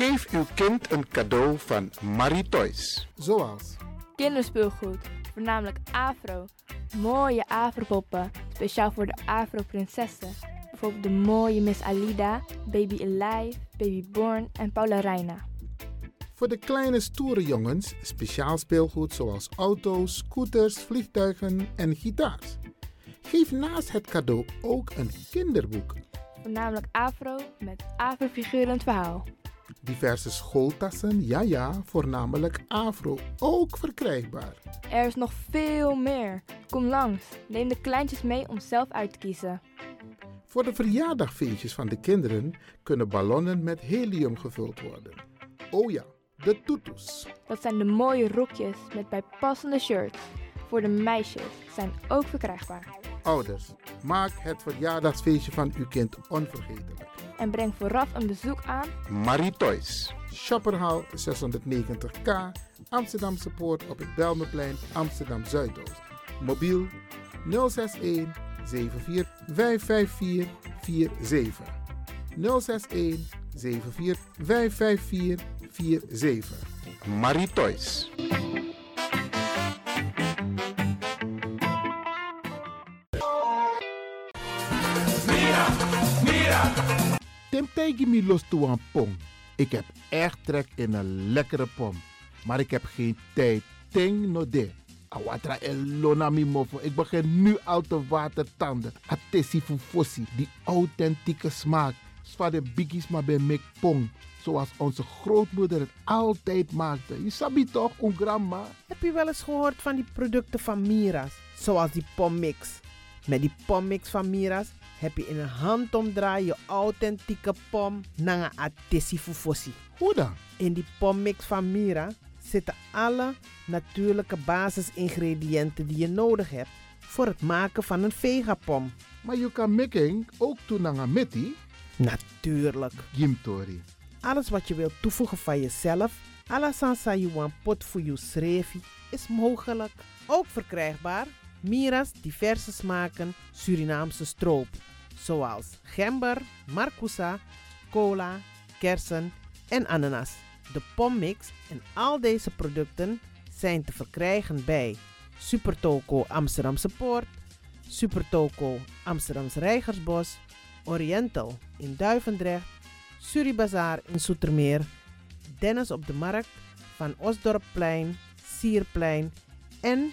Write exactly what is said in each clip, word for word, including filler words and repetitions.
Geef uw kind een cadeau van Marie Toys. Zoals kinderspeelgoed, voornamelijk afro. Mooie afropoppen, speciaal voor de afroprinsessen. Bijvoorbeeld de mooie Miss Alida, Baby Alive, Baby Born en Paula Reina. Voor de kleine stoere jongens speciaal speelgoed zoals auto's, scooters, vliegtuigen en gitaars. Geef naast het cadeau ook een kinderboek. Voornamelijk afro met afrofigurend verhaal. Diverse schooltassen, ja ja, voornamelijk afro, ook verkrijgbaar. Er is nog veel meer. Kom langs, neem de kleintjes mee om zelf uit te kiezen. Voor de verjaardagfeestjes van de kinderen kunnen ballonnen met helium gevuld worden. Oh ja, de tutus. Dat zijn de mooie rokjes met bijpassende shirts. Voor de meisjes zijn ook verkrijgbaar. Ouders, maak het verjaardagsfeestje van uw kind onvergetelijk. En breng vooraf een bezoek aan Marie Toys. Shopperhal zeshonderdnegentig K, Amsterdamse Poort op het Belmerplein, Amsterdam Zuidoost. Mobiel nul zes een zeven vier vijf vijf vier vier zeven. nul zes een zeven vier vijf vijf vier vier zeven. Marie Toys. Temtegi mi los toe aan pom. Ik heb echt trek in een lekkere pom. Maar ik heb geen tijd. Ting no de. Awatra elona mi mofo. Ik begin nu al te watertanden. Atesi fufossi. Die authentieke smaak. Zwa de biggies maar bij mek pom. Zoals onze grootmoeder het altijd maakte. Je sabi toch, een grandma? Heb je wel eens gehoord van die producten van Mira's? Zoals die pommix. Met die pommix van Mira's heb je in een handomdraai je authentieke pom naar een atesi fufossi. Hoe dan? In die pommix van Mira zitten alle natuurlijke basisingrediënten die je nodig hebt voor het maken van een vegapom. Maar je kan making ook toe naar een meti? Natuurlijk. Gimtori. Alles wat je wilt toevoegen van jezelf, alla sansa yuan pot voor je srevi, is mogelijk. Ook verkrijgbaar Mira's diverse smaken Surinaamse stroop, zoals gember, marcousa, cola, kersen en ananas. De pommix en al deze producten zijn te verkrijgen bij Supertoco Amsterdamse Poort, Supertoco Amsterdamse Reigersbos, Oriental in Duivendrecht, Suribazaar in Soetermeer, Dennis op de Markt, van Osdorpplein, Sierplein en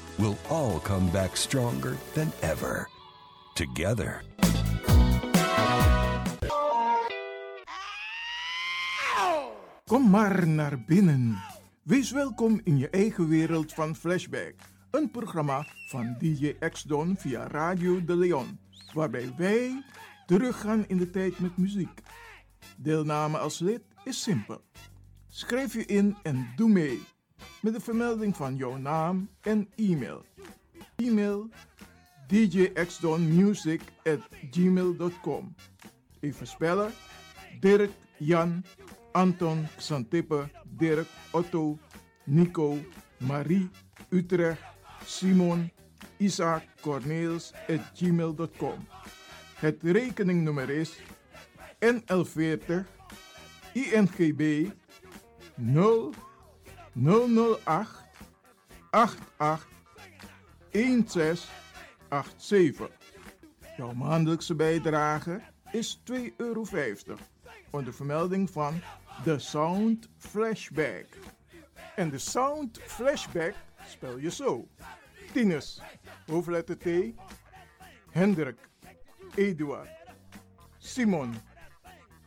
we'll all come back stronger than ever. Together. Kom maar naar binnen. Wees welkom in je eigen wereld van Flashback. Een programma van D J X-Don via Radio De Leon. Waarbij wij teruggaan in de tijd met muziek. Deelname als lid is simpel. Schrijf je in en doe mee. Met de vermelding van jouw naam en e-mail. E-mail d j x don music at gmail dot com. Even spellen. Dirk, Jan, Anton, Xantippe, Dirk, Otto, Nico, Marie, Utrecht, Simon, Isaac, Corneels at gmail punt com. Het rekeningnummer is N L veertig I N G B nul nul nul acht acht acht een zes acht zeven. Jouw maandelijkse bijdrage is twee euro vijftig onder vermelding van de Sound Flashback. En de Sound Flashback spel je zo: Tinus, hoofdletter T, Hendrik, Eduard, Simon,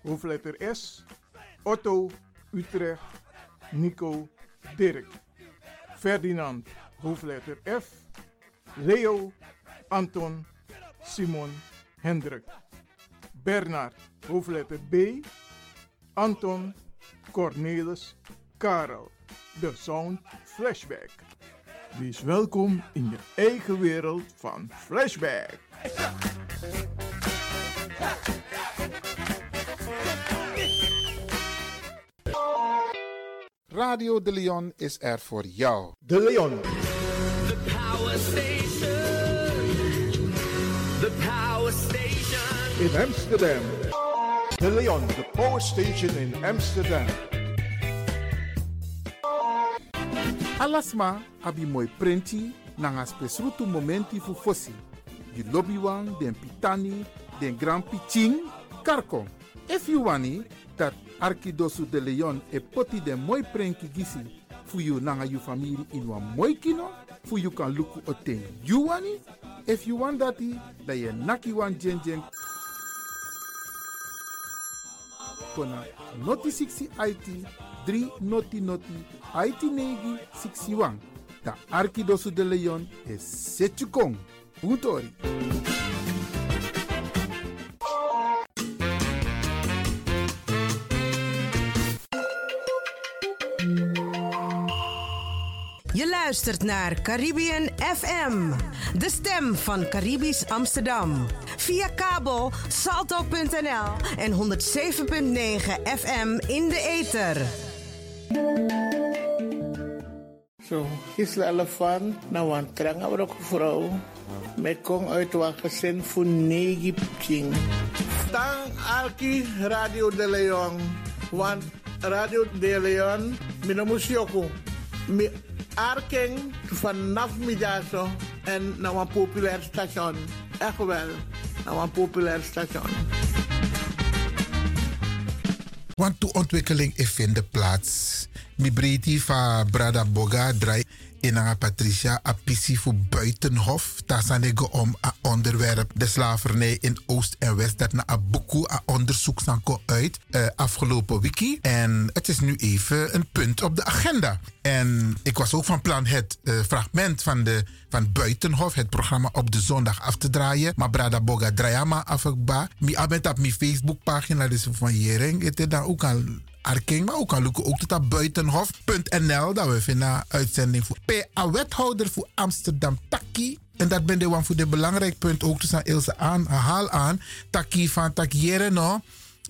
hoofdletter S, Otto, Utrecht, Nico, Dirk, Ferdinand, hoofdletter F, Leo, Anton, Simon, Hendrik, Bernard, hoofdletter B, Anton, Cornelis, Karel. De Sound Flashback. Wees welkom in je eigen wereld van Flashback. Radio De Leon is er voor jou. De Leon. The Power Station. The Power Station. In Amsterdam. De Leon, the Power Station in Amsterdam. Alasma abi moi prenti nangas pesrutu momenti fu fossi. You lobby one, den pitani, den grand pitching, karko. If you wani, dat Arkidosu De Leon e poti den moi prenki gisi, fu you nanga you family in wan moi kino, fu you kan luku oten you wani, if you want dati, da ye naki wan jen jen. Kona noti zestig I T drie noti noti I T negen zestig een. Da Arkidosu De Leon e setjukong. Butori. Je luistert naar Caribbean F M, de stem van Caribisch Amsterdam. Via kabel salto punt n l en honderdzeven punt negen F M in de ether. Zo, is de elefant naar een trangenbroek vrouw. Met kong uit wat gezin voor negen pting. Tang alki Radio De Leon. Want Radio De Leon, mijn muziekko. Mijn arking vanaf middags en naar een populair station. Echt wel, naar een populair station. Want de ontwikkeling vindt plaats. Mijn breedte van Brada Boga draait. In aan Patricia Apisi voor Buitenhof. Daar zijn ik om het onderwerp de slavernij in Oost en West. Dat na Abuku a onderzoek zijn uit uh, afgelopen wiki. En het is nu even een punt op de agenda. En ik was ook van plan het uh, fragment van, de, van Buitenhof, het programma op de zondag af te draaien. Maar Brada Boga Drayama afgeba. Ik abent op mijn Facebookpagina, dus van Jering. Het is daar ook al. Arking, maar ook aan Luke, ook tot aan buitenhof punt n l. Dat we vinden een uitzending voor P A wethouder voor Amsterdam Taki. En dat ben de one voor de belangrijk punt ook tussen Ilse aan, haal aan. Taki van Takiere no.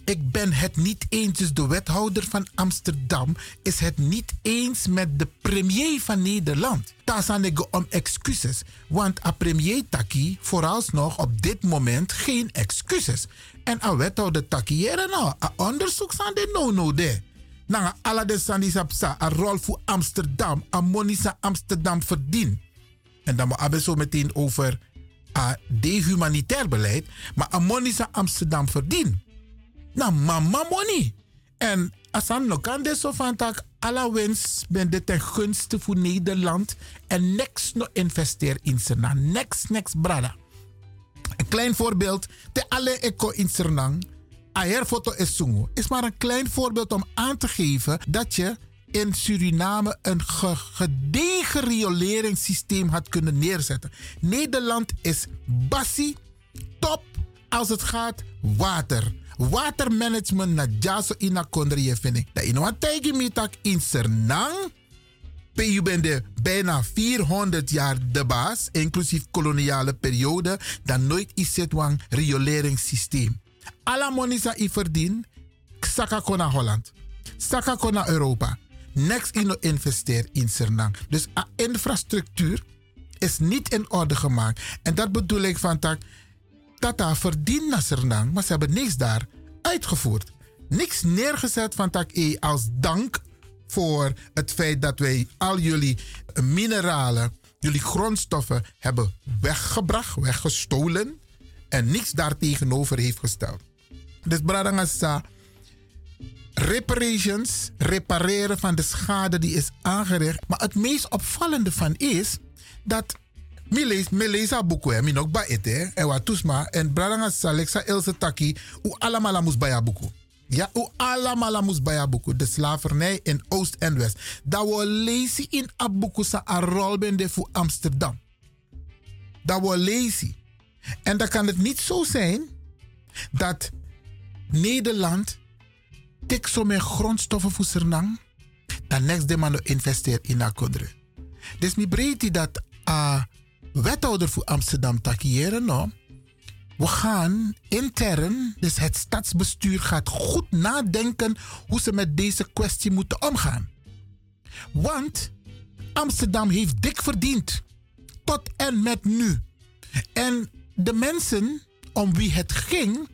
Ik ben het niet eens, dus de wethouder van Amsterdam is het niet eens met de premier van Nederland. Daar zijn ik om excuses, want a premier Taki vooralsnog op dit moment geen excuses. En a wethouder Taki, er nou, a onderzoek zijn de no-no de. Nanga alla de sandisapsa, a rol voor Amsterdam, a monisa Amsterdam verdient. En dan hebben we zo meteen over a dehumanitair beleid, maar a monisa Amsterdam verdient. Na mama money. En Asan no kan de sofantak alla wens ben de ten gunste voor Nederland. En niks no investeer in Sernang. Niks, niks brada. Een klein voorbeeld. Te alle eco in Sernang. Aher foto is zongo. Is maar een klein voorbeeld om aan te geven dat je in Suriname een gedegen rioleringssysteem had kunnen neerzetten. Nederland is bassie top als het gaat water. Watermanagement na jaso ina kondriye vinding. Da ino wat tijgi mitak in Sernang. P U ben de bijna vierhonderd jaar de baas, inclusief koloniale periode, dan nooit is het wang rioleringssysteem. Alla monisa i verdien, saka kona Holland, saka kona Europa. niks in investeert in Suriname. Dus a infrastructuur is niet in orde gemaakt. En dat bedoel ik van tak, Tata verdient naar Suriname, maar ze hebben niks daar uitgevoerd. Niks neergezet van tak E als dank voor het feit dat wij al jullie mineralen, jullie grondstoffen hebben weggebracht, weggestolen en niks daar tegenover heeft gesteld. Dus Bradangasa, reparations, repareren van de schade die is aangericht. Maar het meest opvallende van is dat me lees boeken, hè, me ook baite, en wat toesma, en Bradangasa, Lexa Ilse Taki, u allemaal moest bij boeken. Ja, u allemaal moest bij boeken, de slavernij in Oost en West. Dat we lezen in Abuku sa een rol bende voor Amsterdam. Dat we lezen. En dan kan het niet zo zijn dat Nederland tik zo met grondstoffen voor Suriname, dan next de man investeert in akondre. Dus niet breed dat uh, wethouder voor Amsterdam takiëren, no? We gaan intern, dus het stadsbestuur gaat goed nadenken hoe ze met deze kwestie moeten omgaan. Want Amsterdam heeft dik verdiend, tot en met nu. En de mensen om wie het ging,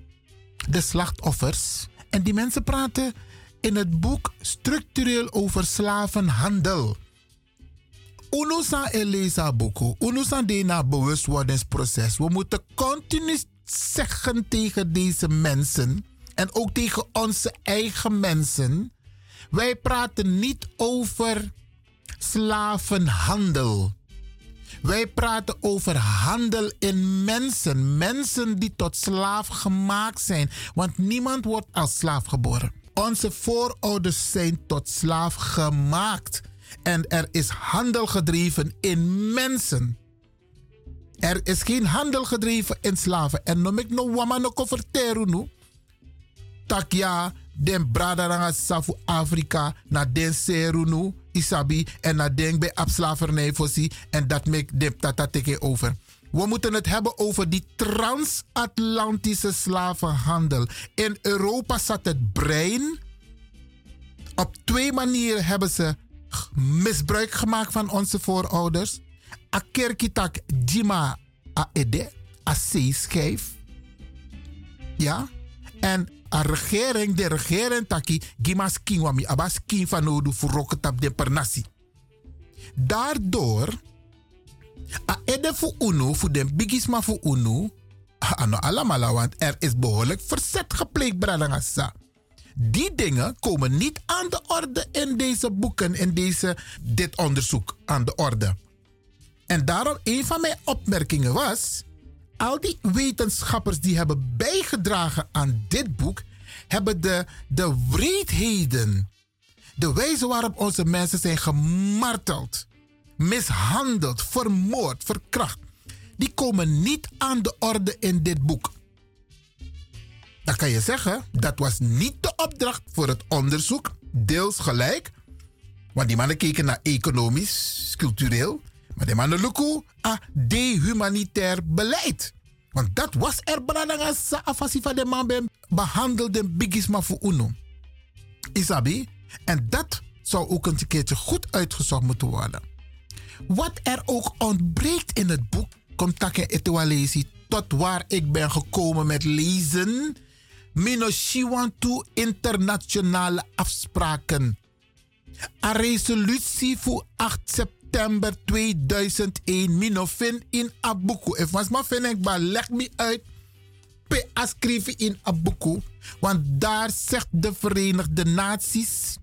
de slachtoffers, en die mensen praten in het boek structureel over slavenhandel. Unusan eleza boku, unusan dena bewustwordingsproces. We moeten continu zeggen tegen deze mensen en ook tegen onze eigen mensen. Wij praten niet over slavenhandel. Wij praten over handel in mensen. Mensen die tot slaaf gemaakt zijn. Want niemand wordt als slaaf geboren. Onze voorouders zijn tot slaaf gemaakt. En er is handel gedreven in mensen. Er is geen handel gedreven in slaven. En noem ik no wama no converteru nu. Takja, den bradaranga safu Afrika, na den seru nu. Isabi en na denk bij abslavernij voorzien en dat maakt de tata teke over. We moeten het hebben over die transatlantische slavenhandel. In Europa zat het brein. Op twee manieren hebben ze misbruik gemaakt van onze voorouders. A kerkitak jima a ede, a zeeschijf. Ja, en a regering, de regering taki, gimas kinwami, abas kin van odu furoketap de pernasi. Daardoor, a ede voor unu, voor den bigisma voor unu, ano alamala, want er is behoorlijk verzet gepleegd, Bradangasa. Die dingen komen niet aan de orde in deze boeken, in deze, dit onderzoek aan de orde. En daarom, een van mijn opmerkingen was, al die wetenschappers die hebben bijgedragen aan dit boek, hebben de, de wreedheden, de wijze waarop onze mensen zijn gemarteld, mishandeld, vermoord, verkracht, die komen niet aan de orde in dit boek. Dan kan je zeggen, dat was niet de opdracht voor het onderzoek, deels gelijk, want die mannen keken naar economisch, cultureel, maar de mannen lukken aan dehumanitair beleid. Want dat was er belangrijk als van de man behandelde bigisma voor uno. Isabi, en dat zou ook een keertje goed uitgezocht moeten worden. Wat er ook ontbreekt in het boek, komt takken etualesi, tot waar ik ben gekomen met lezen, minoshiwantu internationale afspraken. Een resolutie voor acht september. September tweeduizend één, minofin in Abuku. If was maar vind ik, maar leg me uit. Pe ascrivi in Abuku. Want daar zegt de Verenigde Naties.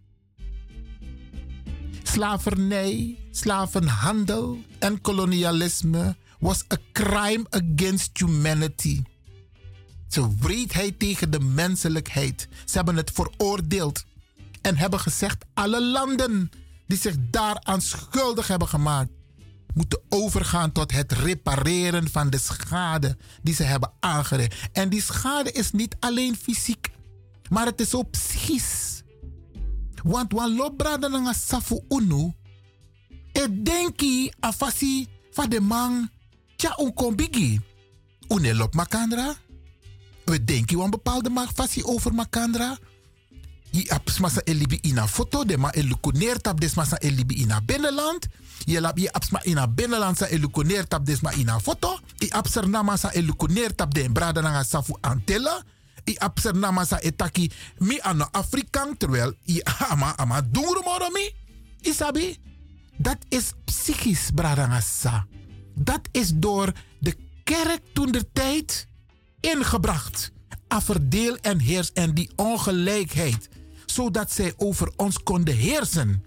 Slavernij, slavenhandel en kolonialisme was a crime against humanity. Ze wreedheid tegen de menselijkheid. Ze hebben het veroordeeld. En hebben gezegd, alle landen die zich daaraan schuldig hebben gemaakt, moeten overgaan tot het repareren van de schade die ze hebben aangericht. En die schade is niet alleen fysiek, maar het is ook psychisch. Want wanneer braden aan safu unu, ik denk afasi van de man tja onkombigi. Une lop makandra, we denken aan bepaalde mafasi over makandra. Je hebt massa elibi in een foto, de ma eluconeert op des massa elibi in een binnenland. Je hebt ma in een binnenland, sa eluconeert op des ma in een foto. Je hebt er namassa eluconeert op de brada na safu antella. Je hebt er namassa etaki mi aan Afrikaan, terwijl je ama ama doer moromi. Isabi, dat is psychisch brada na sa. Dat is door de kerk toen de tijd ingebracht. Afverdeel en heers en die ongelijkheid, zodat zij over ons konden heersen.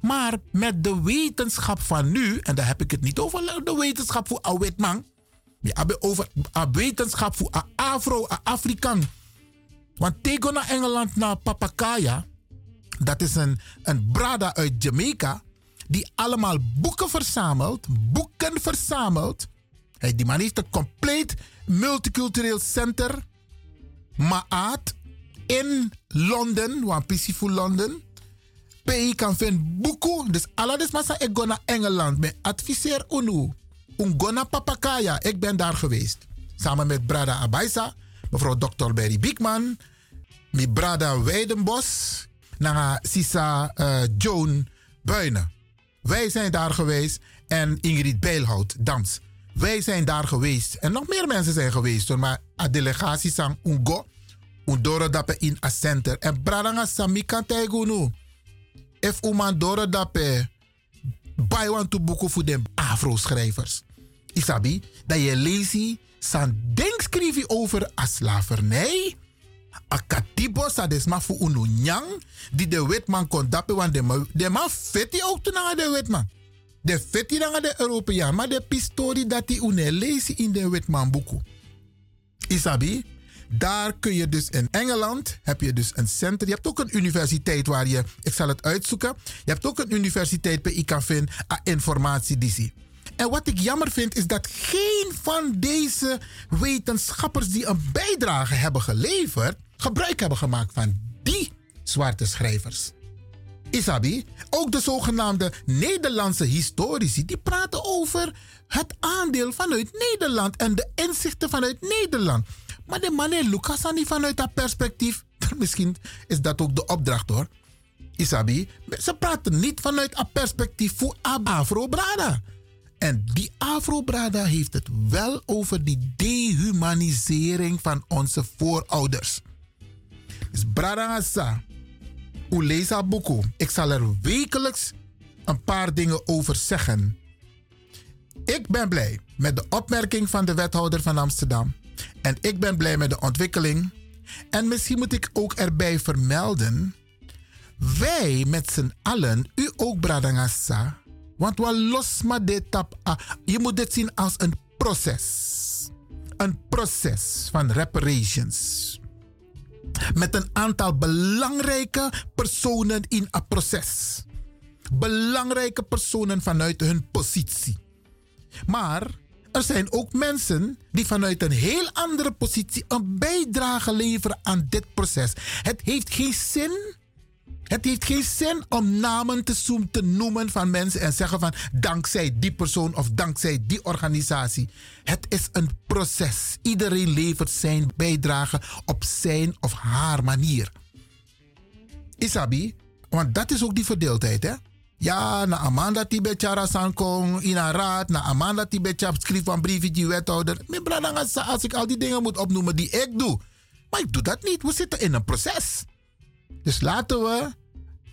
Maar met de wetenschap van nu, en daar heb ik het niet over de wetenschap voor een wit man, je hebt over de wetenschap voor een Afro, een Afrikaan. Want tegen naar Engeland, naar Papakaya, dat is een, een brada uit Jamaica, die allemaal boeken verzamelt, boeken verzamelt. Hey, die man heeft een compleet multicultureel center, Maat, in Londen, want P C voor Londen. P I kan vinden boeken, dus alles massa ik ga naar Engeland. Maar adviseer unu, un go naar Papakaya, ik ben daar geweest. Samen met brada Abaisa, mevrouw dokter Berry Biekman, mijn brada Weidenbos, naar Sisa uh, Joan Buijnen. Wij zijn daar geweest en Ingrid Bijlhout, dans. Wij zijn daar geweest. En nog meer mensen zijn geweest. Maar de delegatie sang ungo. Undoro dape in a center. En bradanga sami kantegunu. If uman doro dape. Baiwan to boeken voor de afro-schrijvers. Isabi, dat je lazy. San denkskrivi over a slavernij. A katibo sa desma voor unu nyang. Die de wetman kon dape. Want de man feti ook te na de wetman. De feti dan de Europeaan, maar de pistori dat die une lezen in de wetmanboeken. Isabi, daar kun je dus in Engeland, heb je dus een center. Je hebt ook een universiteit waar je, ik zal het uitzoeken. Je hebt ook een universiteit bij ik kan vinden aan informatie die zie. En wat ik jammer vind is dat geen van deze wetenschappers die een bijdrage hebben geleverd, gebruik hebben gemaakt van die zwarte schrijvers. Isabi, ook de zogenaamde Nederlandse historici, die praten over het aandeel vanuit Nederland en de inzichten vanuit Nederland. Maar de meneer Lucasani vanuit dat perspectief, misschien is dat ook de opdracht hoor, Isabi, ze praten niet vanuit dat perspectief voor Afro-Brada. En die Afro-Brada heeft het wel over die dehumanisering van onze voorouders. Dus Brada Asa. Uleza Boku. Ik zal er wekelijks een paar dingen over zeggen. Ik ben blij met de opmerking van de wethouder van Amsterdam. En ik ben blij met de ontwikkeling. En misschien moet ik ook erbij vermelden. Wij met z'n allen, u ook Bradangasa. Want wat los maar dit tap. Je moet dit zien als een proces. Een proces van reparations. Met een aantal belangrijke personen in een proces. Belangrijke personen vanuit hun positie. Maar er zijn ook mensen die vanuit een heel andere positie een bijdrage leveren aan dit proces. Het heeft geen zin. Het heeft geen zin om namen te, zoom, te noemen van mensen en zeggen van dankzij die persoon of dankzij die organisatie. Het is een proces. Iedereen levert zijn bijdrage op zijn of haar manier. Isabi, want dat is ook die verdeeldheid hè. Ja, na Amanda Tibecha Rasankong, in een raad, na Amanda Tibecha schrijf van briefje die wethouder. Als ik al die dingen moet opnoemen die ik doe. Maar ik doe dat niet, we zitten in een proces. Dus laten we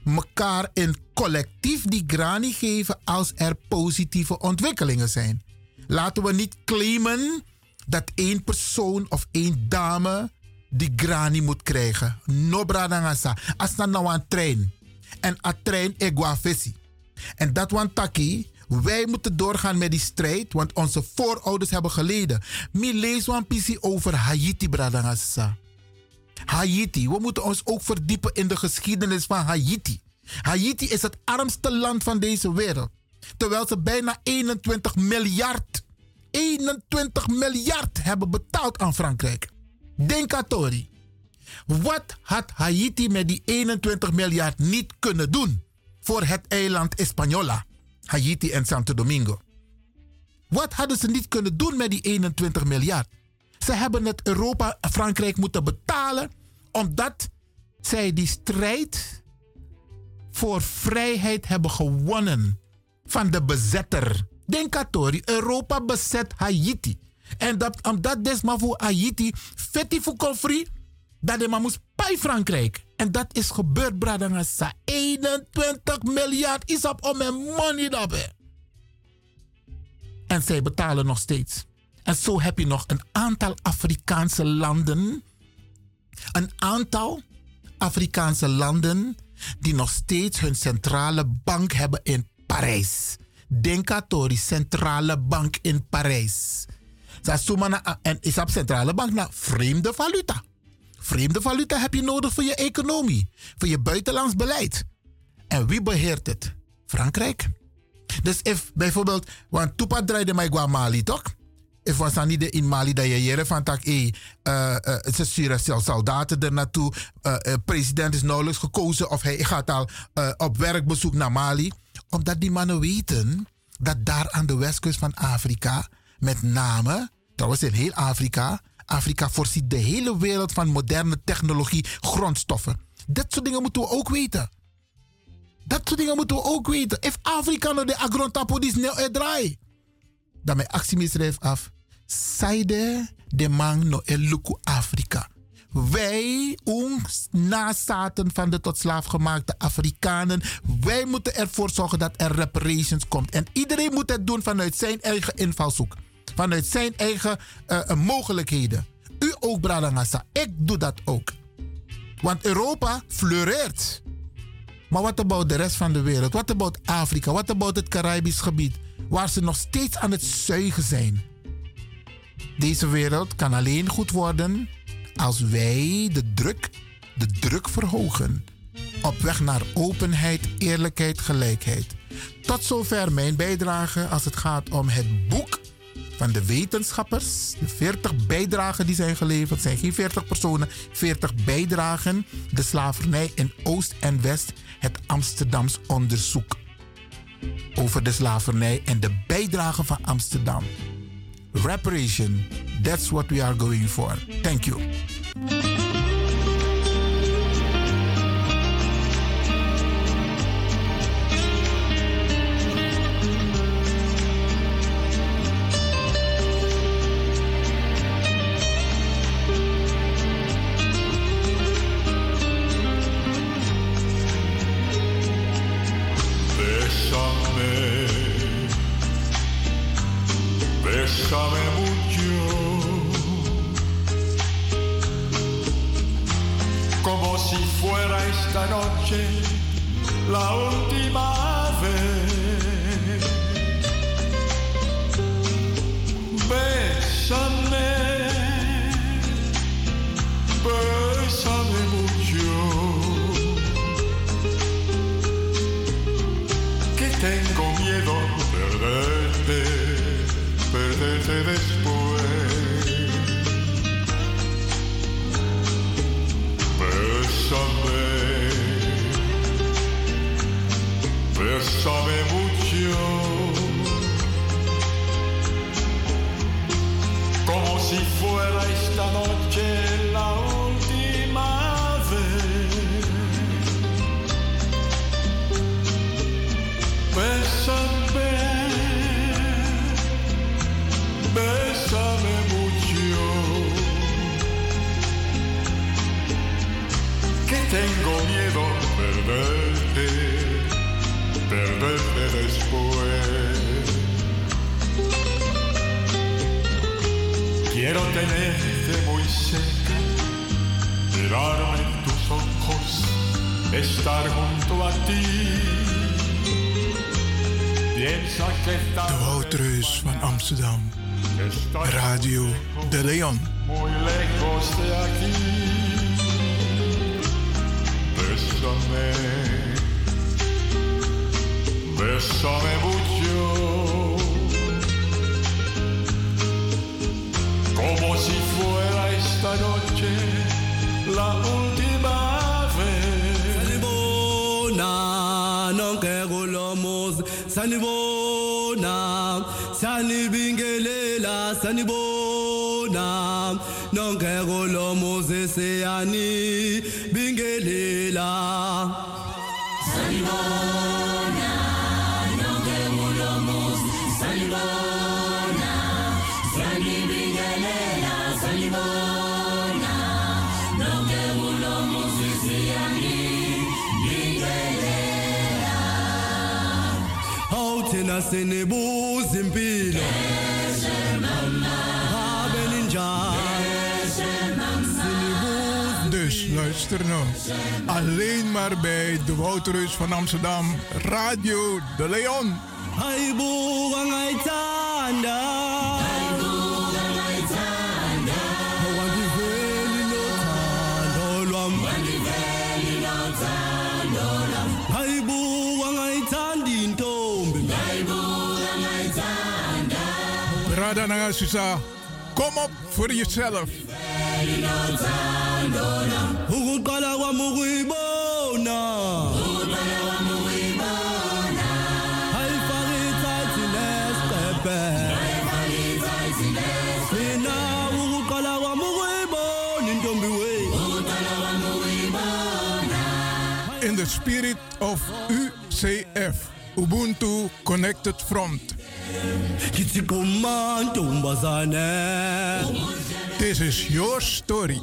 elkaar in collectief die grani geven als er positieve ontwikkelingen zijn. Laten we niet claimen dat één persoon of één dame die grani moet krijgen. No bradangasa. Als dan nou een trein. En een trein eguafesi. En dat want taki. Wij moeten doorgaan met die strijd, want onze voorouders hebben geleden. Mi lees wan pisi over Haiti bradangasa. Haiti, we moeten ons ook verdiepen in de geschiedenis van Haiti. Haiti is het armste land van deze wereld. Terwijl ze bijna eenentwintig miljard, eenentwintig miljard hebben betaald aan Frankrijk. Denkatori. Wat had Haiti met die eenentwintig miljard niet kunnen doen voor het eiland Hispaniola, Haiti en Santo Domingo? Wat hadden ze niet kunnen doen met die eenentwintig miljard? Ze hebben het Europa, Frankrijk moeten betalen omdat zij die strijd voor vrijheid hebben gewonnen van de bezetter. Denk atori, Europa bezet Haiti. En dat omdat des maar voor Haiti vetti voor confri, dat de maar moest bij Frankrijk. En dat is gebeurd, bradangasa. eenentwintig miljard is op om mijn money daarbij. En zij betalen nog steeds. En zo heb je nog een aantal Afrikaanse landen. Een aantal Afrikaanse landen die nog steeds hun centrale bank hebben in Parijs. Denk aan de centrale bank in Parijs. En is op centrale bank naar vreemde valuta. Vreemde valuta heb je nodig voor je economie, voor je buitenlands beleid. En wie beheert het? Frankrijk. Dus if bijvoorbeeld, want toepa draaide mij qua Mali toch? If was dan niet in Mali dat je jaren van tak, hé, ze sturen zelfs soldaten er naartoe. Uh, uh, president is nauwelijks gekozen of hij gaat al uh, op werkbezoek naar Mali. Omdat die mannen weten dat daar aan de westkust van Afrika, met name, trouwens in heel Afrika, Afrika voorziet de hele wereld van moderne technologie, grondstoffen. Dat soort dingen moeten we ook weten. Dat soort dingen moeten we ook weten. If Afrika nou de agrontapodis niet uitdraait, dan mijn actiemisdrijf af. Zijde de man no eluku Afrika. Wij, ons nazaten van de tot slaaf gemaakte Afrikanen, wij moeten ervoor zorgen dat er reparations komt. En iedereen moet het doen vanuit zijn eigen invalshoek. Vanuit zijn eigen uh, uh, mogelijkheden. U ook, Bradangasa. Ik doe dat ook. Want Europa fleureert. Maar wat about de rest van de wereld? Wat about Afrika? Wat about het Caribisch gebied? Waar ze nog steeds aan het zuigen zijn. Deze wereld kan alleen goed worden als wij de druk, de druk verhogen. Op weg naar openheid, eerlijkheid, gelijkheid. Tot zover mijn bijdrage als het gaat om het boek van de wetenschappers. De veertig bijdragen die zijn geleverd. Het zijn geen veertig personen. veertig bijdragen. De slavernij in Oost en West. Het Amsterdams onderzoek over de slavernij en de bijdrage van Amsterdam. Reparation. That's what we are going for. Thank you. Bésame mucho, como si fuera esta noche la última vez. Bésame, bésame mucho, que tengo miedo de perderte. Perderte después. Bésame, bésame mucho, como si fuera esta noche la última vez. Bésame. Bésame mucho, que tengo miedo perderte, perderte después. Quiero tenerte muy cerca, mirarme en tus ojos, estar junto a ti. De Woutreus van Amsterdam, Radio De Leon. Bésame, bésame mucho, como si fuera esta noche la última vez. Sanibona, sanibingelela, sanibona, nongego lo mosese ani. Singelela. Salibona, noge mulomos, Salibona, Sani Bingalela, Salibona, noge mulomos, Siani Bingalela. Outina Senebu Zimpino, Habeninja. Luister nou. Alleen maar bij de Wouterus van Amsterdam. Radio De Leon. Brada Nagasusa, kom op voor jezelf. Ukukala wa muwibona, ukukala wa muwibona. Haifarita tinespepe, haifarita tinespepe. Ina ukukala wa muwibona, ndombiwe. Ukukala wa muwibona. In the spirit of U C F, Ubuntu Connected Front. This is your story.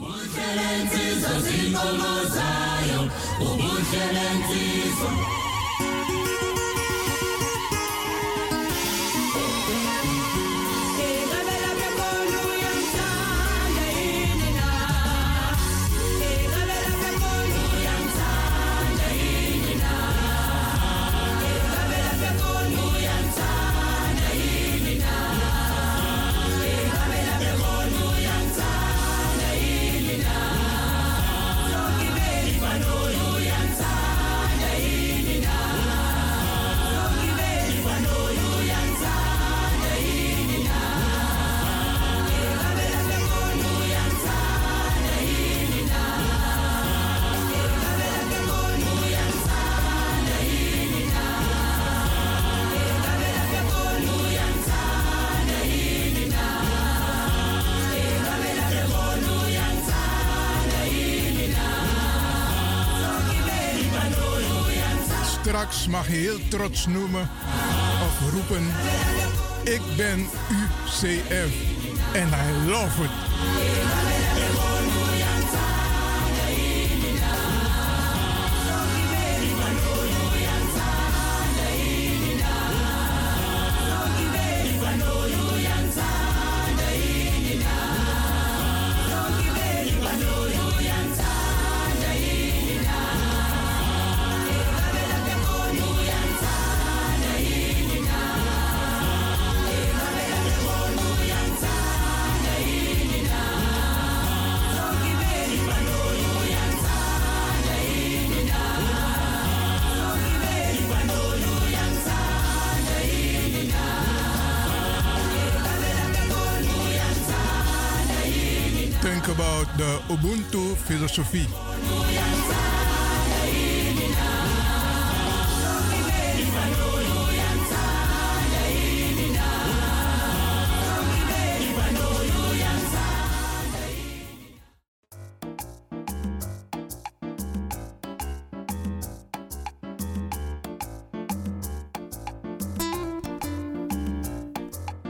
Straks mag je heel trots noemen of roepen: ik ben U C F en I love it. Think about the Ubuntu philosophy.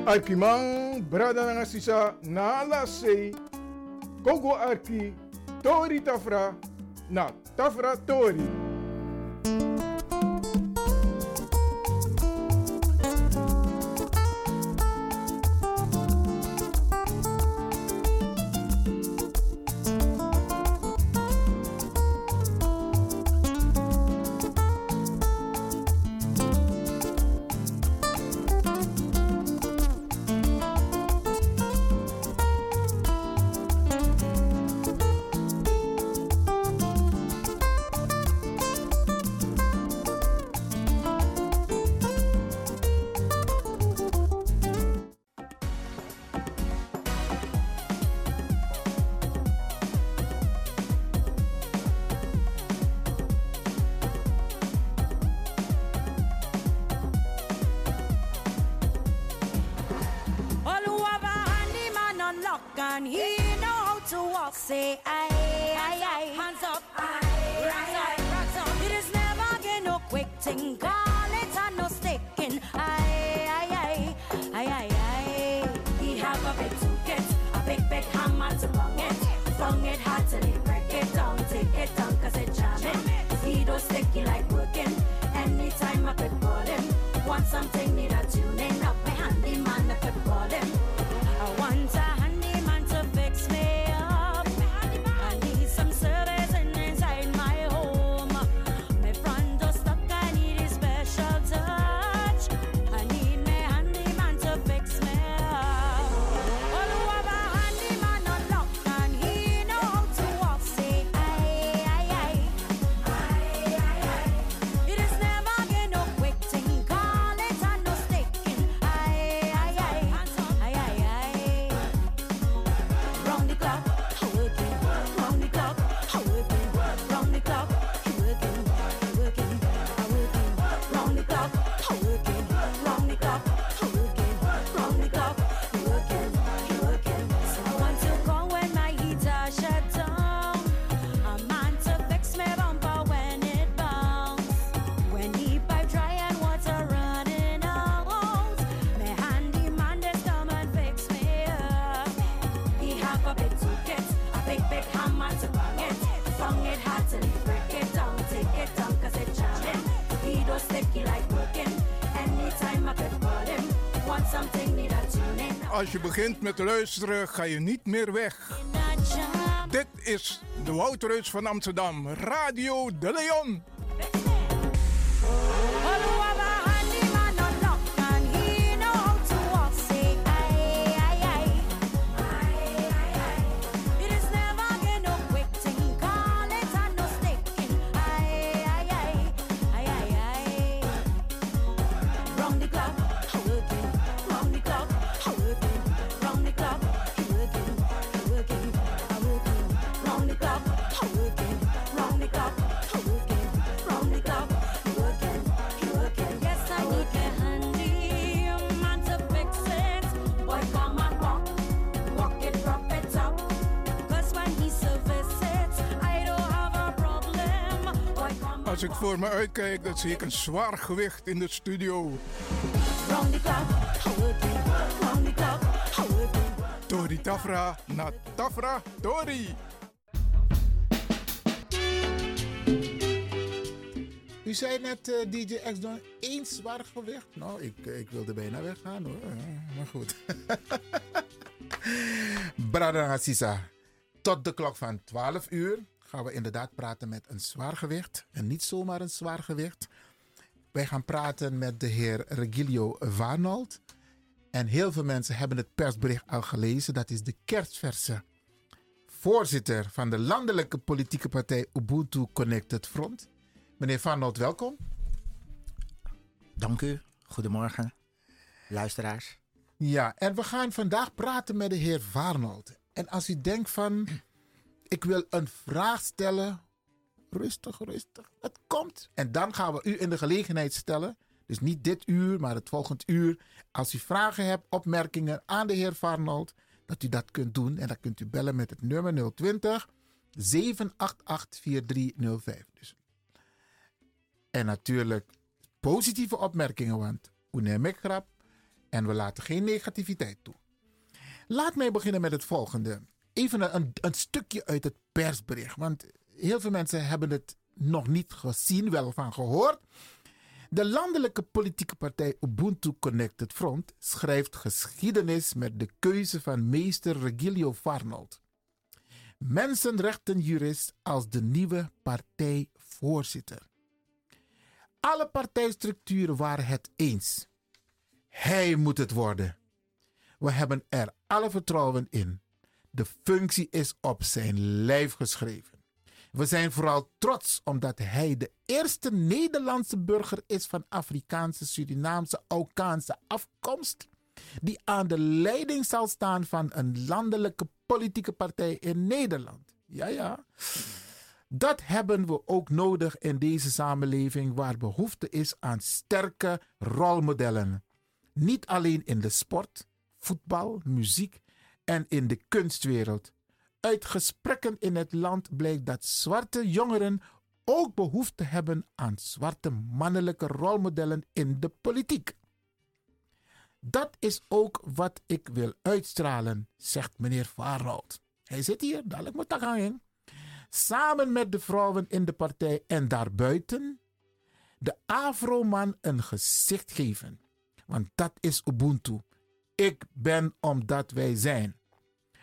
Aikimang, brada nangasisa, nala sei. Gogo Arki, Tori Tafra, na Tafra Tori. He know how to walk. Say, aye, aye, aye. Hands up, aye. Als je begint met luisteren, ga je niet meer weg. Dit is de Woutreus van Amsterdam, Radio De Leon. Als ik voor me uitkijk, dan zie ik een zwaar gewicht in de studio. Tori Tafra, na Tafra Tori. U zei net, uh, D J X-Don, één zwaar gewicht. Nou, ik, ik wilde bijna weggaan hoor, maar goed. Brada Hassisa, tot de klok van twaalf uur. Gaan we inderdaad praten met een zwaargewicht. En niet zomaar een zwaargewicht. Wij gaan praten met de heer Regilio Varnold. En heel veel mensen hebben het persbericht al gelezen. Dat is de kerstverse voorzitter van de landelijke politieke partij Ubuntu Connected Front. Meneer Varnold, welkom. Dank u. Goedemorgen, luisteraars. Ja, en we gaan vandaag praten met de heer Varnold. En als u denkt van... Ik wil een vraag stellen. Rustig, rustig. Het komt. En dan gaan we u in de gelegenheid stellen. Dus niet dit uur, maar het volgend uur. Als u vragen hebt, opmerkingen aan de heer Varnold, dat u dat kunt doen. En dan kunt u bellen met het nummer nul twintig, zeven acht acht, vier drie nul vijf. Dus. En natuurlijk positieve opmerkingen, want we nemen grap. En we laten geen negativiteit toe. Laat mij beginnen met het volgende. Even een, een stukje uit het persbericht. Want heel veel mensen hebben het nog niet gezien, wel van gehoord. De landelijke politieke partij Ubuntu Connected Front schrijft geschiedenis met de keuze van meester Regilio Varnold. Mensenrechtenjurist als de nieuwe partijvoorzitter. Alle partijstructuren waren het eens. Hij moet het worden. We hebben er alle vertrouwen in. De functie is op zijn lijf geschreven. We zijn vooral trots omdat hij de eerste Nederlandse burger is van Afrikaanse, Surinaamse, Aukaanse afkomst. Die aan de leiding zal staan van een landelijke politieke partij in Nederland. Ja, ja. Dat hebben we ook nodig in deze samenleving waar behoefte is aan sterke rolmodellen. Niet alleen in de sport, voetbal, muziek. En in de kunstwereld. Uit gesprekken in het land blijkt dat zwarte jongeren ook behoefte hebben aan zwarte mannelijke rolmodellen in de politiek. Dat is ook wat ik wil uitstralen, zegt meneer Varnold. Hij zit hier, dadelijk moet dat gaan heen. Samen met de vrouwen in de partij en daarbuiten de Afro-man een gezicht geven. Want dat is Ubuntu. Ik ben omdat wij zijn.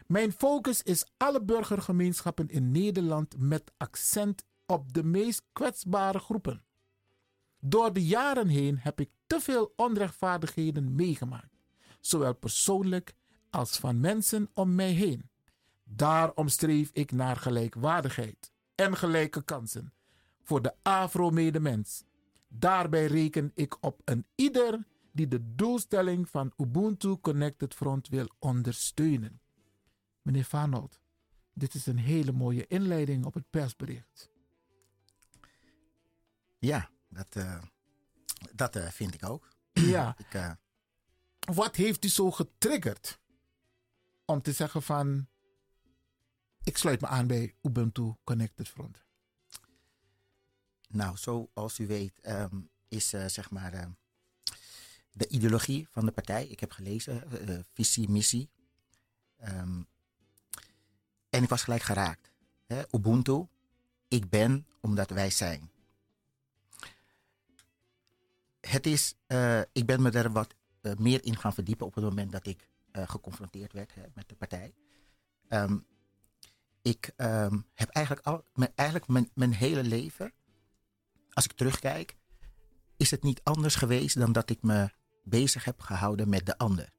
Mijn focus is alle burgergemeenschappen in Nederland met accent op de meest kwetsbare groepen. Door de jaren heen heb ik te veel onrechtvaardigheden meegemaakt, zowel persoonlijk als van mensen om mij heen. Daarom streef ik naar gelijkwaardigheid en gelijke kansen voor de Afro-medemens. Daarbij reken ik op een ieder die de doelstelling van Ubuntu Connected Front wil ondersteunen. Meneer Varnold, dit is een hele mooie inleiding op het persbericht. Ja, dat, uh, dat uh, vind ik ook. Ja. ik, uh... Wat heeft u zo getriggerd om te zeggen van... ik sluit me aan bij Ubuntu Connected Front? Nou, zoals u weet um, is uh, zeg maar... Uh, de ideologie van de partij, ik heb gelezen, uh, visie, missie. Um, en ik was gelijk geraakt. Hè? Ubuntu, ik ben omdat wij zijn. Het is, uh, ik ben me er wat uh, meer in gaan verdiepen op het moment dat ik uh, geconfronteerd werd hè, met de partij. Um, ik um, heb eigenlijk, al, mijn, eigenlijk mijn, mijn hele leven, als ik terugkijk, is het niet anders geweest dan dat ik me bezig heb gehouden met de ander.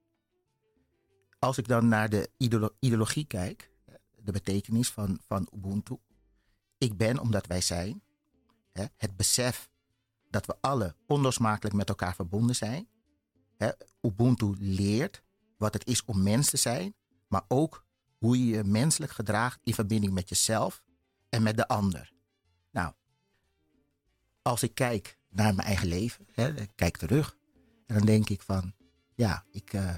Als ik dan naar de ideolo- ideologie kijk, de betekenis van, van Ubuntu. Ik ben, omdat wij zijn, hè, het besef dat we alle onlosmakelijk met elkaar verbonden zijn. Hè, Ubuntu leert wat het is om mens te zijn, maar ook hoe je je menselijk gedraagt in verbinding met jezelf en met de ander. Nou, als ik kijk naar mijn eigen leven, hè, ik kijk terug, en dan denk ik van, ja, ik, uh,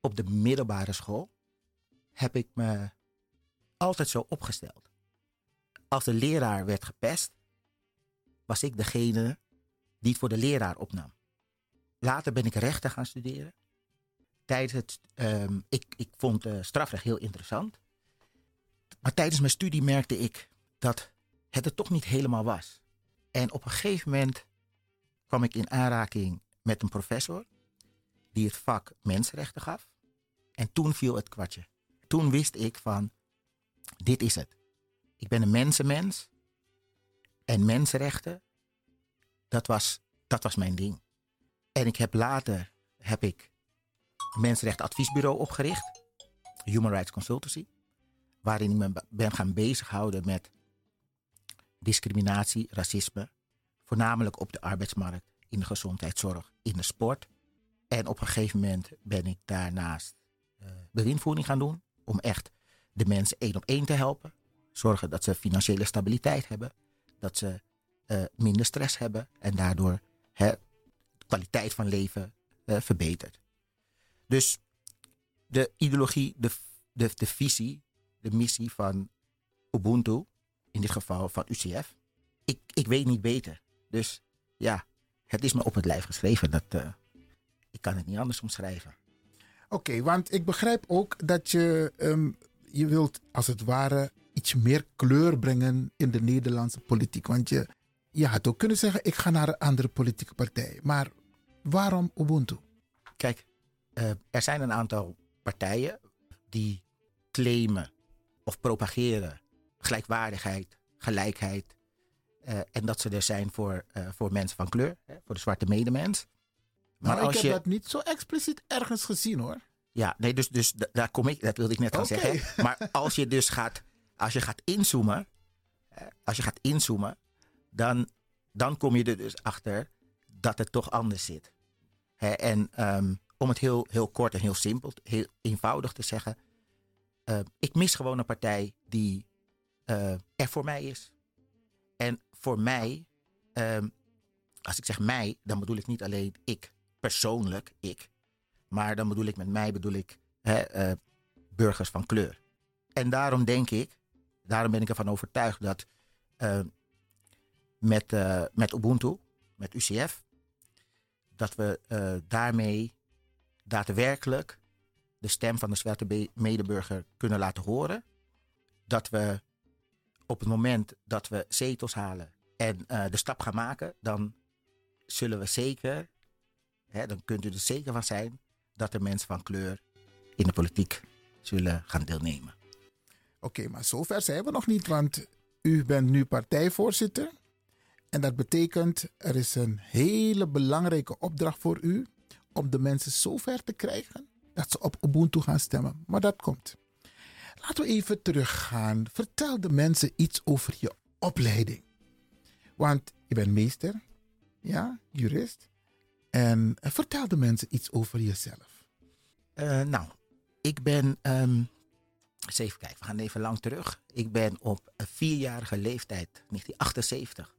op de middelbare school heb ik me altijd zo opgesteld. Als de leraar werd gepest, was ik degene die het voor de leraar opnam. Later ben ik rechten gaan studeren. Tijdens het, um, ik, ik vond uh, strafrecht heel interessant. Maar tijdens mijn studie merkte ik dat het er toch niet helemaal was. En op een gegeven moment kwam ik in aanraking met een professor die het vak mensenrechten gaf. En toen viel het kwartje. Toen wist ik van, dit is het. Ik ben een mensenmens. En mensenrechten, dat was, dat was mijn ding. En ik heb later heb ik een mensenrechtenadviesbureau opgericht. Human Rights Consultancy. Waarin ik me ben gaan bezighouden met discriminatie, racisme. Voornamelijk op de arbeidsmarkt, in de gezondheidszorg, in de sport. En op een gegeven moment ben ik daarnaast uh, bewindvoering gaan doen. Om echt de mensen één op één te helpen. Zorgen dat ze financiële stabiliteit hebben. Dat ze uh, minder stress hebben. En daardoor hè, de kwaliteit van leven uh, verbetert. Dus de ideologie, de, de, de visie, de missie van Ubuntu. In dit geval van U C F. Ik, ik weet niet beter. Dus ja, het is me op het lijf geschreven. Dat, uh, ik kan het niet anders omschrijven. Oké, okay, want ik begrijp ook dat je... Um, je wilt als het ware... iets meer kleur brengen in de Nederlandse politiek. Want je, je had ook kunnen zeggen, ik ga naar een andere politieke partij. Maar waarom Ubuntu? Kijk, uh, er zijn een aantal partijen die claimen of propageren gelijkwaardigheid, gelijkheid. Uh, en dat ze er zijn voor, uh, voor mensen van kleur, hè, voor de zwarte medemens. Maar nou, als ik heb je... dat niet zo expliciet ergens gezien hoor. Ja, nee, dus, dus d- daar kom ik, dat wilde ik net gaan okay. zeggen. Maar als je dus gaat... Als je gaat inzoomen, als je gaat inzoomen dan, dan kom je er dus achter dat het toch anders zit. Hè, en um, om het heel, heel kort en heel simpel, heel eenvoudig te zeggen. Uh, ik mis gewoon een partij die uh, er voor mij is. En voor mij, um, als ik zeg mij, dan bedoel ik niet alleen ik persoonlijk, ik. Maar dan bedoel ik met mij, bedoel ik hè, uh, burgers van kleur. En daarom denk ik... Daarom ben ik ervan overtuigd dat uh, met, uh, met Ubuntu, met U C F, dat we uh, daarmee daadwerkelijk de stem van de zwarte medeburger kunnen laten horen. Dat we op het moment dat we zetels halen en uh, de stap gaan maken, dan zullen we zeker, hè, dan kunt u er zeker van zijn dat er mensen van kleur in de politiek zullen gaan deelnemen. Oké, okay, maar zover zijn we nog niet, want u bent nu partijvoorzitter. En dat betekent, er is een hele belangrijke opdracht voor u om de mensen zover te krijgen dat ze op Ubuntu gaan stemmen. Maar dat komt. Laten we even teruggaan. Vertel de mensen iets over je opleiding. Want je bent meester, ja, jurist. En vertel de mensen iets over jezelf. Uh, nou, ik ben... Um... Even kijken, we gaan even lang terug. Ik ben op vierjarige leeftijd, negentien achtenzeventig,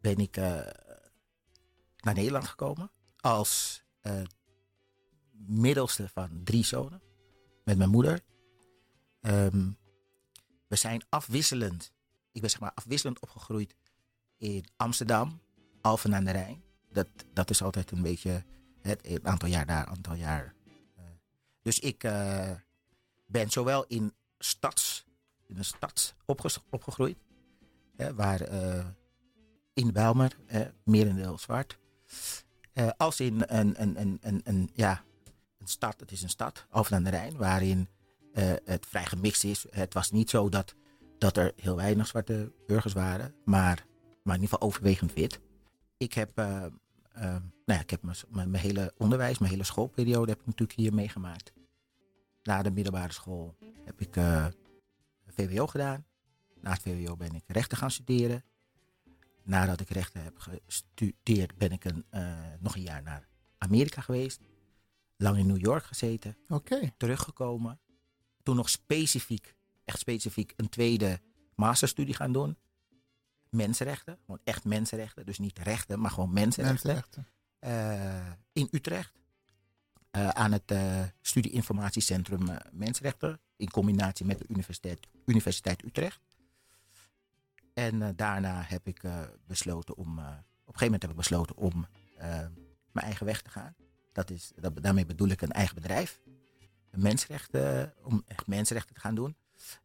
ben ik uh, naar Nederland gekomen. Als uh, middelste van drie zonen, met mijn moeder. Um, we zijn afwisselend, ik ben zeg maar afwisselend opgegroeid in Amsterdam, Alphen aan de Rijn. Dat, dat is altijd een beetje, het, een aantal jaar daar, een aantal jaar. Uh, dus ik uh, ben zowel in... Stads, in een stads opge- opgegroeid. Hè, waar uh, in de Bijlmer, eh, merendeel zwart. Uh, als in een, een, een, een, een, ja, een stad, het is een stad over aan de Rijn, waarin uh, het vrij gemixt is. Het was niet zo dat, dat er heel weinig zwarte burgers waren, maar, maar in ieder geval overwegend wit. Ik heb, uh, uh, nou ja, ik heb mijn, mijn, mijn hele onderwijs, mijn hele schoolperiode heb ik natuurlijk hier meegemaakt. Na de middelbare school heb ik uh, V W O gedaan. Na het V W O ben ik rechten gaan studeren. Nadat ik rechten heb gestudeerd ben ik een, uh, nog een jaar naar Amerika geweest. Lang in New York gezeten. Okay. Teruggekomen. Toen nog specifiek, echt specifiek, een tweede masterstudie gaan doen. Mensenrechten. Gewoon echt mensenrechten. Dus niet rechten, maar gewoon mensenrechten. mensenrechten. Uh, in Utrecht. Uh, aan het uh, studieinformatiecentrum uh, Mensenrechten. In combinatie met de Universiteit, Universiteit Utrecht. En uh, daarna heb ik uh, besloten om... Uh, op een gegeven moment heb ik besloten om uh, mijn eigen weg te gaan. Dat is, dat, daarmee bedoel ik een eigen bedrijf. Mensenrechten, om echt mensenrechten te gaan doen.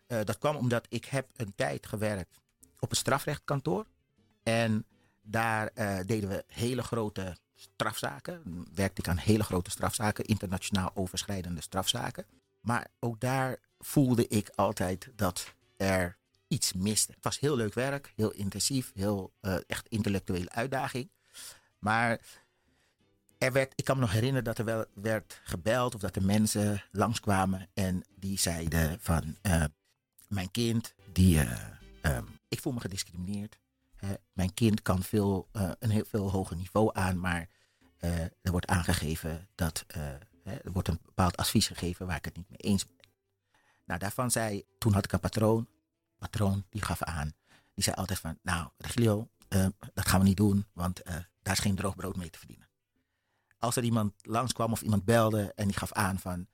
Uh, dat kwam omdat ik heb een tijd gewerkt op een strafrechtkantoor. En daar uh, deden we hele grote strafzaken. Werkte ik aan hele grote strafzaken. Internationaal overschrijdende strafzaken. Maar ook daar voelde ik altijd dat er iets miste. Het was heel leuk werk, heel intensief, heel uh, echt intellectuele uitdaging. Maar er werd, ik kan me nog herinneren dat er wel werd gebeld of dat er mensen langskwamen en die zeiden van uh, mijn kind, die, uh, uh, ik voel me gediscrimineerd. Hè? Mijn kind kan veel, uh, een heel veel hoger niveau aan, maar uh, er wordt aangegeven dat uh, hè, er wordt een bepaald advies gegeven waar ik het niet mee eens ben. Nou, daarvan zei, toen had ik een patroon. Patroon die gaf aan. Die zei altijd van, nou, Regilio, uh, dat gaan we niet doen, want uh, daar is geen droog brood mee te verdienen. Als er iemand langskwam of iemand belde en die gaf aan van,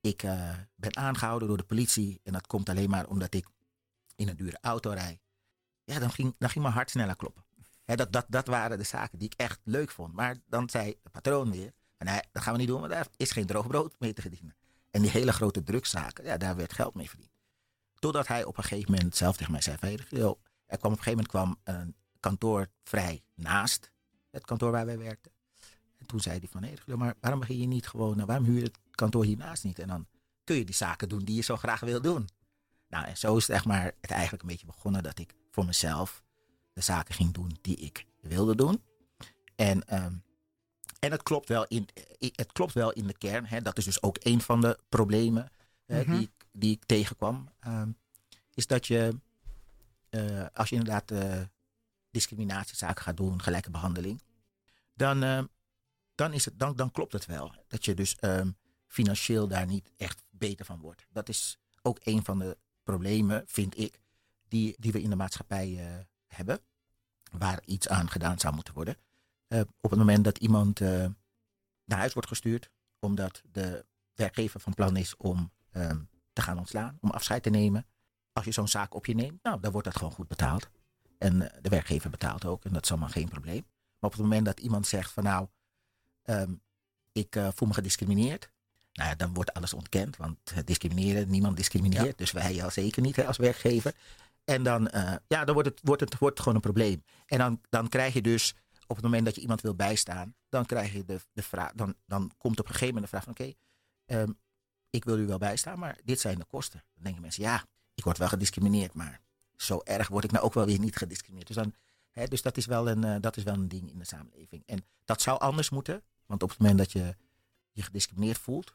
ik uh, ben aangehouden door de politie en dat komt alleen maar omdat ik in een dure auto rijd. Ja, dan ging, dan ging mijn hart sneller kloppen. He, dat, dat, dat waren de zaken die ik echt leuk vond. Maar dan zei de patroon weer, nee, dat gaan we niet doen, want daar is geen droog brood mee te verdienen. En die hele grote drugszaken, ja, daar werd geld mee verdiend. Totdat hij op een gegeven moment zelf tegen mij zei van, joh, er kwam op een gegeven moment kwam een kantoor vrij naast het kantoor waar wij werkten. En toen zei hij van, hé, hey, maar waarom begin je niet gewoon, waarom huur je het kantoor hiernaast niet? En dan kun je die zaken doen die je zo graag wil doen. Nou, en zo is het, echt maar, het eigenlijk een beetje begonnen dat ik voor mezelf de zaken ging doen die ik wilde doen. En, um, en het, klopt wel in, het klopt wel in de kern. Hè? Dat is dus ook een van de problemen eh, mm-hmm. die die ik tegenkwam, uh, is dat je, uh, als je inderdaad uh, discriminatiezaken gaat doen, gelijke behandeling, dan, uh, dan, is het, dan, dan klopt het wel. Dat je dus uh, financieel daar niet echt beter van wordt. Dat is ook een van de problemen, vind ik, die, die we in de maatschappij uh, hebben, waar iets aan gedaan zou moeten worden. Uh, op het moment dat iemand uh, naar huis wordt gestuurd, omdat de werkgever van plan is om uh, te gaan ontslaan, om afscheid te nemen. Als je zo'n zaak op je neemt, nou, dan wordt dat gewoon goed betaald. En uh, de werkgever betaalt ook, en dat is allemaal geen probleem. Maar op het moment dat iemand zegt van, nou, um, ik uh, voel me gediscrimineerd, nou ja, dan wordt alles ontkend, want uh, discrimineren, niemand discrimineert, ja. Dus wij al zeker niet, hè, als werkgever. En dan, uh, ja, dan wordt het, wordt het, wordt het gewoon een probleem. En dan, dan krijg je dus, op het moment dat je iemand wil bijstaan, dan krijg je de, de vraag, dan, dan komt op een gegeven moment de vraag van, oké, okay, um, ik wil u wel bijstaan, maar dit zijn de kosten. Dan denken mensen, ja, ik word wel gediscrimineerd, maar zo erg word ik nou ook wel weer niet gediscrimineerd. Dus, dan, hè, dus dat, is wel een, uh, dat is wel een ding in de samenleving. En dat zou anders moeten, want op het moment dat je je gediscrimineerd voelt,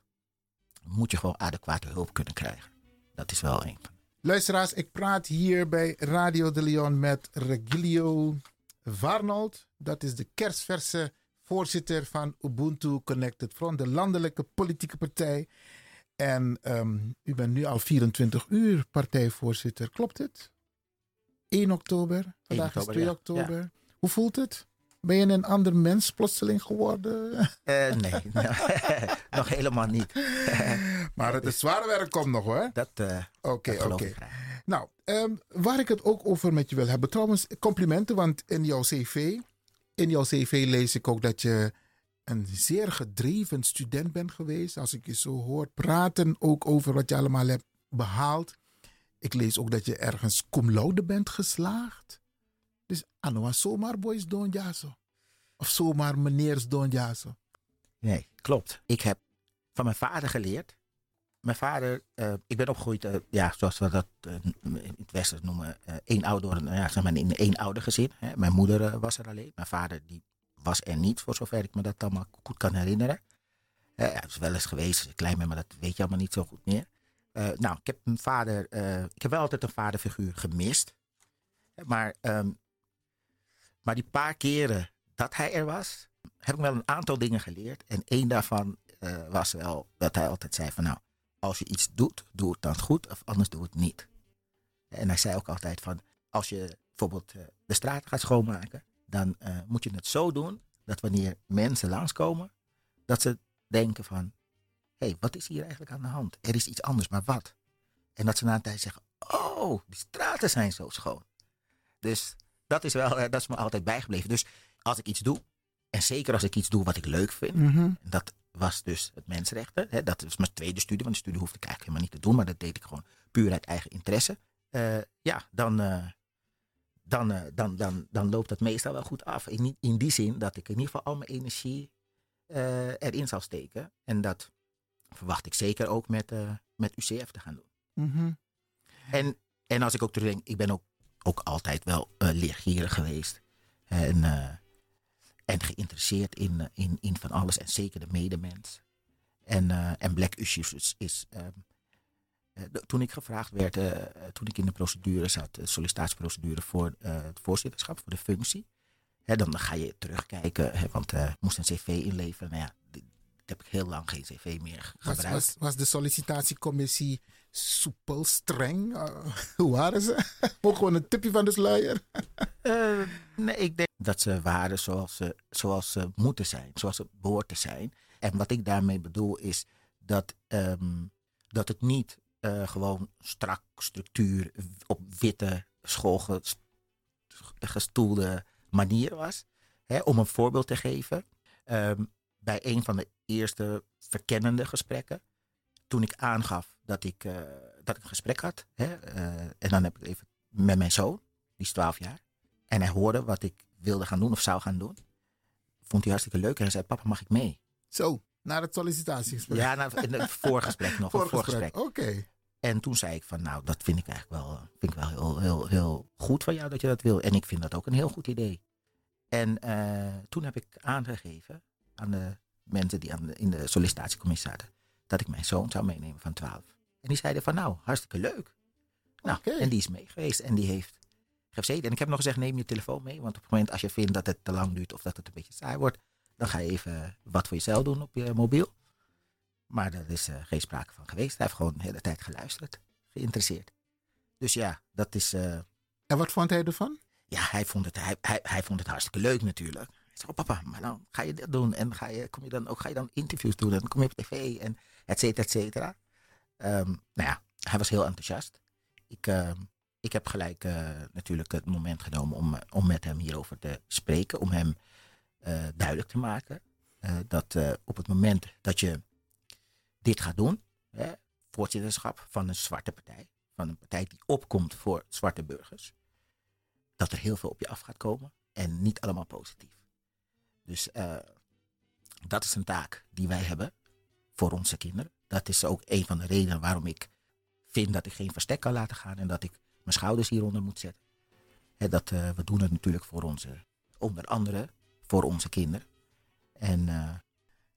moet je gewoon adequate hulp kunnen krijgen. Dat is wel één. Luisteraars, ik praat hier bij Radio De Leon met Regilio Varnold. Dat is de kerstverse voorzitter van Ubuntu Connected Front, de landelijke politieke partij. En um, u bent nu al vierentwintig uur partijvoorzitter. Klopt het? één oktober. Vandaag één oktober, is twee oktober. Ja. Hoe voelt het? Ben je een ander mens plotseling geworden? Uh, nee, nog helemaal niet. Maar het is zware werk komt nog hoor. Dat, uh, okay, dat geloof okay. ik. Nou, um, waar ik het ook over met je wil hebben. Trouwens, complimenten, want in jouw cv, in jouw cv lees ik ook dat je een zeer gedreven student bent geweest. Als ik je zo hoor praten ook over wat je allemaal hebt behaald. Ik lees ook dat je ergens cum laude bent geslaagd. Dus Anoa zomaar boys don jazo. Of zomaar meneers don jazo. Nee, klopt. Ik heb van mijn vader geleerd. Mijn vader, uh, ik ben opgegroeid, uh, ja, zoals we dat uh, in het Westen noemen, uh, één ouder, uh, ja, zeg maar in een eenoudergezin. Hè. Mijn moeder uh, was er alleen. Mijn vader die was er niet, voor zover ik me dat allemaal goed kan herinneren. Uh, ja, dat is wel eens geweest, klein ben, maar dat weet je allemaal niet zo goed meer. Uh, nou, ik heb een vader, uh, ik heb wel altijd een vaderfiguur gemist. Maar, um, maar die paar keren dat hij er was, heb ik wel een aantal dingen geleerd. En één daarvan uh, was wel dat hij altijd zei van nou, als je iets doet, doe het dan goed of anders doe het niet. En hij zei ook altijd van, als je bijvoorbeeld uh, de straat gaat schoonmaken, dan uh, moet je het zo doen dat wanneer mensen langskomen, dat ze denken van, hé, hey, wat is hier eigenlijk aan de hand? Er is iets anders, maar wat? En dat ze na een tijd zeggen, oh, die straten zijn zo schoon. Dus dat is wel, uh, dat is me altijd bijgebleven. Dus als ik iets doe, en zeker als ik iets doe wat ik leuk vind, mm-hmm. dat was dus het mensenrechten. Hè, dat was mijn tweede studie, want de studie hoefde ik eigenlijk helemaal niet te doen, maar dat deed ik gewoon puur uit eigen interesse. Uh, ja, dan, uh, dan, uh, dan, dan, dan loopt dat meestal wel goed af. In, in die zin dat ik in ieder geval al mijn energie uh, erin zal steken. En dat verwacht ik zeker ook met, uh, met U C F te gaan doen. Mm-hmm. En, en als ik ook terugdenk, ik ben ook, ook altijd wel uh, leergierig geweest. En... Uh, En geïnteresseerd in, in, in van alles. En zeker de medemens. En, uh, en Black Issues is... is um, uh, toen ik gevraagd werd... Uh, toen ik in de procedure zat... De sollicitatieprocedure voor uh, het voorzitterschap... voor de functie. Hè, dan ga je terugkijken. Hè, want uh, ik moest een cv inleveren. Nou ja, dat heb ik heel lang geen cv meer gebruikt. Was, was, was de sollicitatiecommissie soepel, streng? Uh, hoe waren ze? Ook gewoon een tipje van de sluier? uh, nee, ik denk... dat ze waren zoals ze, zoals ze moeten zijn, zoals ze behoort te zijn. En wat ik daarmee bedoel is dat, um, dat het niet uh, gewoon strak structuur op witte schoolgestoelde manier was. Hè, om een voorbeeld te geven, um, bij een van de eerste verkennende gesprekken, toen ik aangaf dat ik, uh, dat ik een gesprek had, hè, uh, en dan heb ik even met mijn zoon, die is twaalf jaar, en hij hoorde wat ik wilde gaan doen of zou gaan doen. Vond hij hartstikke leuk. En hij zei, papa, mag ik mee? Zo, naar het sollicitatiegesprek. Ja, naar het voorgesprek nog. Voorgesprek, oké. Okay. En toen zei ik van, nou, dat vind ik eigenlijk wel, vind ik wel heel, heel, heel goed van jou dat je dat wil. En ik vind dat ook een heel goed idee. En uh, toen heb ik aangegeven aan de mensen die aan de, in de sollicitatiecommissie zaten, dat ik mijn zoon zou meenemen van twaalf. En die zeiden van, nou, hartstikke leuk. Nou, okay. En die is mee geweest. En die heeft... En ik heb nog gezegd, neem je telefoon mee. Want op het moment als je vindt dat het te lang duurt of dat het een beetje saai wordt, dan ga je even wat voor jezelf doen op je mobiel. Maar daar is uh, geen sprake van geweest. Hij heeft gewoon de hele tijd geluisterd. Geïnteresseerd. Dus ja, dat is... Uh... En wat vond hij ervan? Ja, hij vond het, hij, hij, hij vond het hartstikke leuk natuurlijk. Hij zei, oh papa, maar dan nou, ga je dit doen. En ga je, kom je dan ook, ga je dan interviews doen. En dan kom je op tv en et cetera, et cetera. Um, nou ja, hij was heel enthousiast. Ik... Uh, Ik heb gelijk uh, natuurlijk het moment genomen om, om met hem hierover te spreken. Om hem uh, duidelijk te maken uh, dat uh, op het moment dat je dit gaat doen, hè, voorzitterschap van een zwarte partij, van een partij die opkomt voor zwarte burgers, dat er heel veel op je af gaat komen en niet allemaal positief. Dus uh, dat is een taak die wij hebben voor onze kinderen. Dat is ook een van de redenen waarom ik vind dat ik geen verstek kan laten gaan en dat ik mijn schouders hieronder moet zetten. He, dat, uh, we doen het natuurlijk voor onze, onder andere voor onze kinderen. En, uh,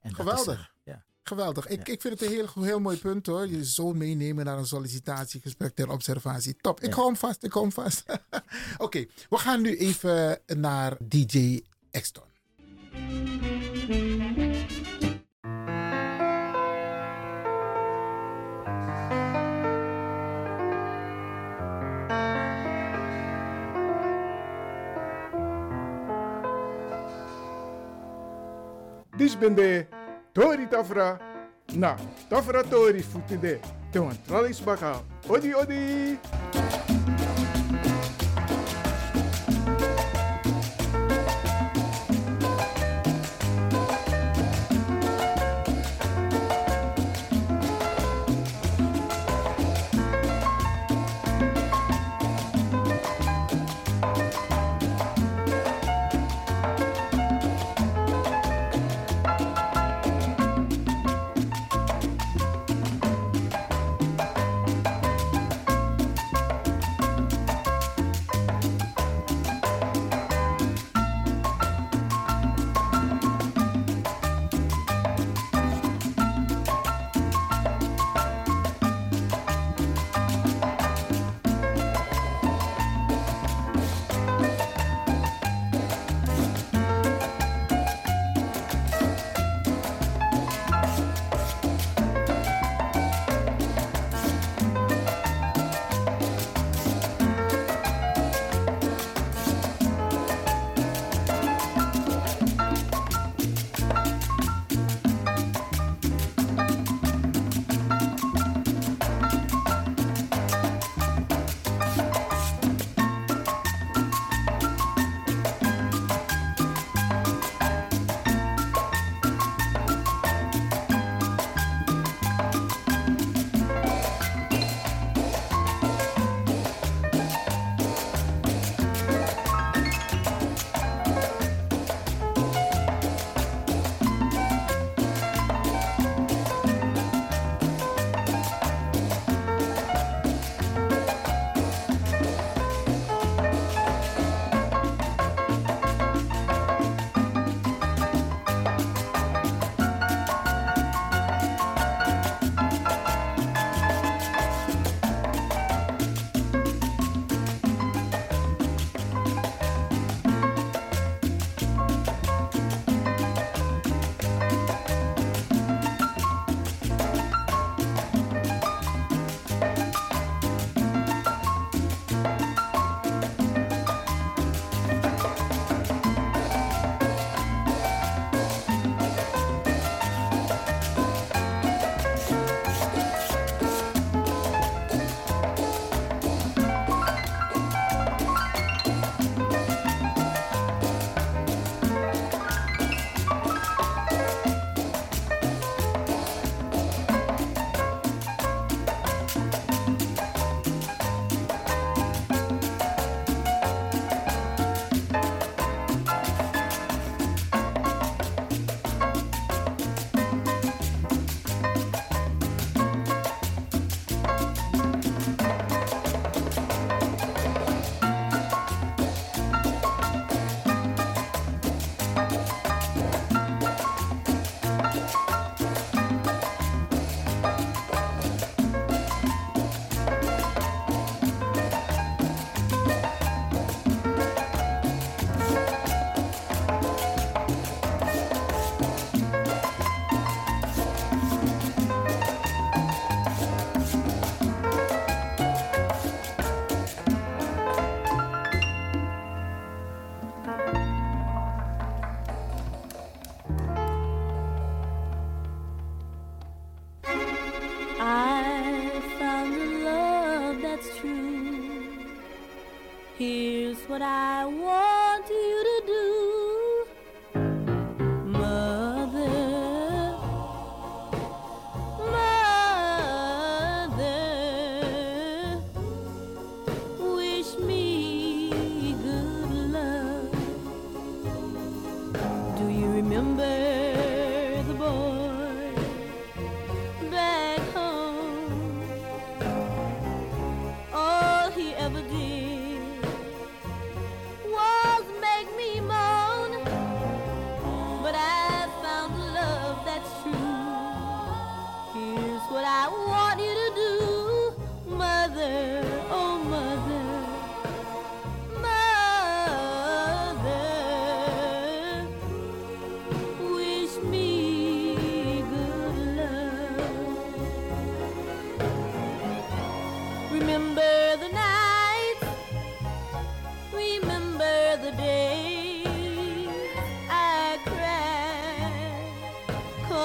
en geweldig. Dat is, uh, ja. Geweldig. Ik, ja. ik vind het een heel, heel mooi punt hoor. Je zoon meenemen naar een sollicitatiegesprek ter observatie. Top. Ik ja. hou hem vast. Ik hou hem vast. Oké. Okay. We gaan nu even naar D J X-Don. Dus ben de Tori Tafra. Na, Tafra Tori voeten de. Toen een tralingsbakhaal. Odi, odi.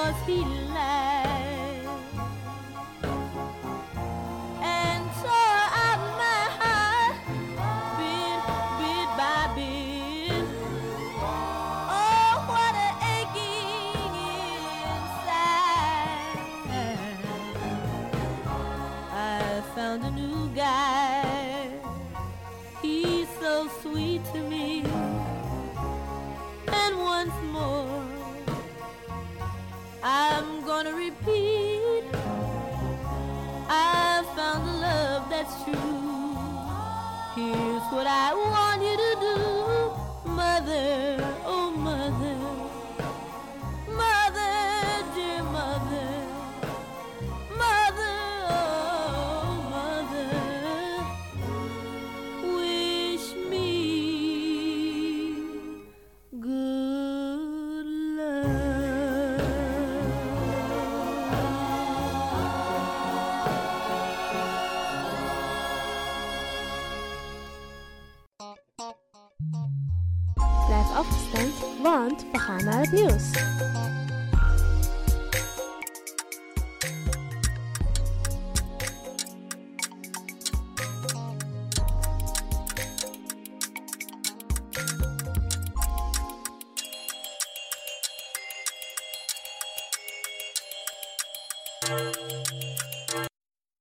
was he lay. And so I might, bit, bit by bit. Oh, what an aching inside. I found a new guy. He's so sweet to me. And once more I'm gonna repeat, I found the love that's true. Here's what I want you to do, mother, oh mother, mother, dear mother, mother, oh mother, wish me good love. Afgestemd, want we gaan naar het nieuws. MUZIEK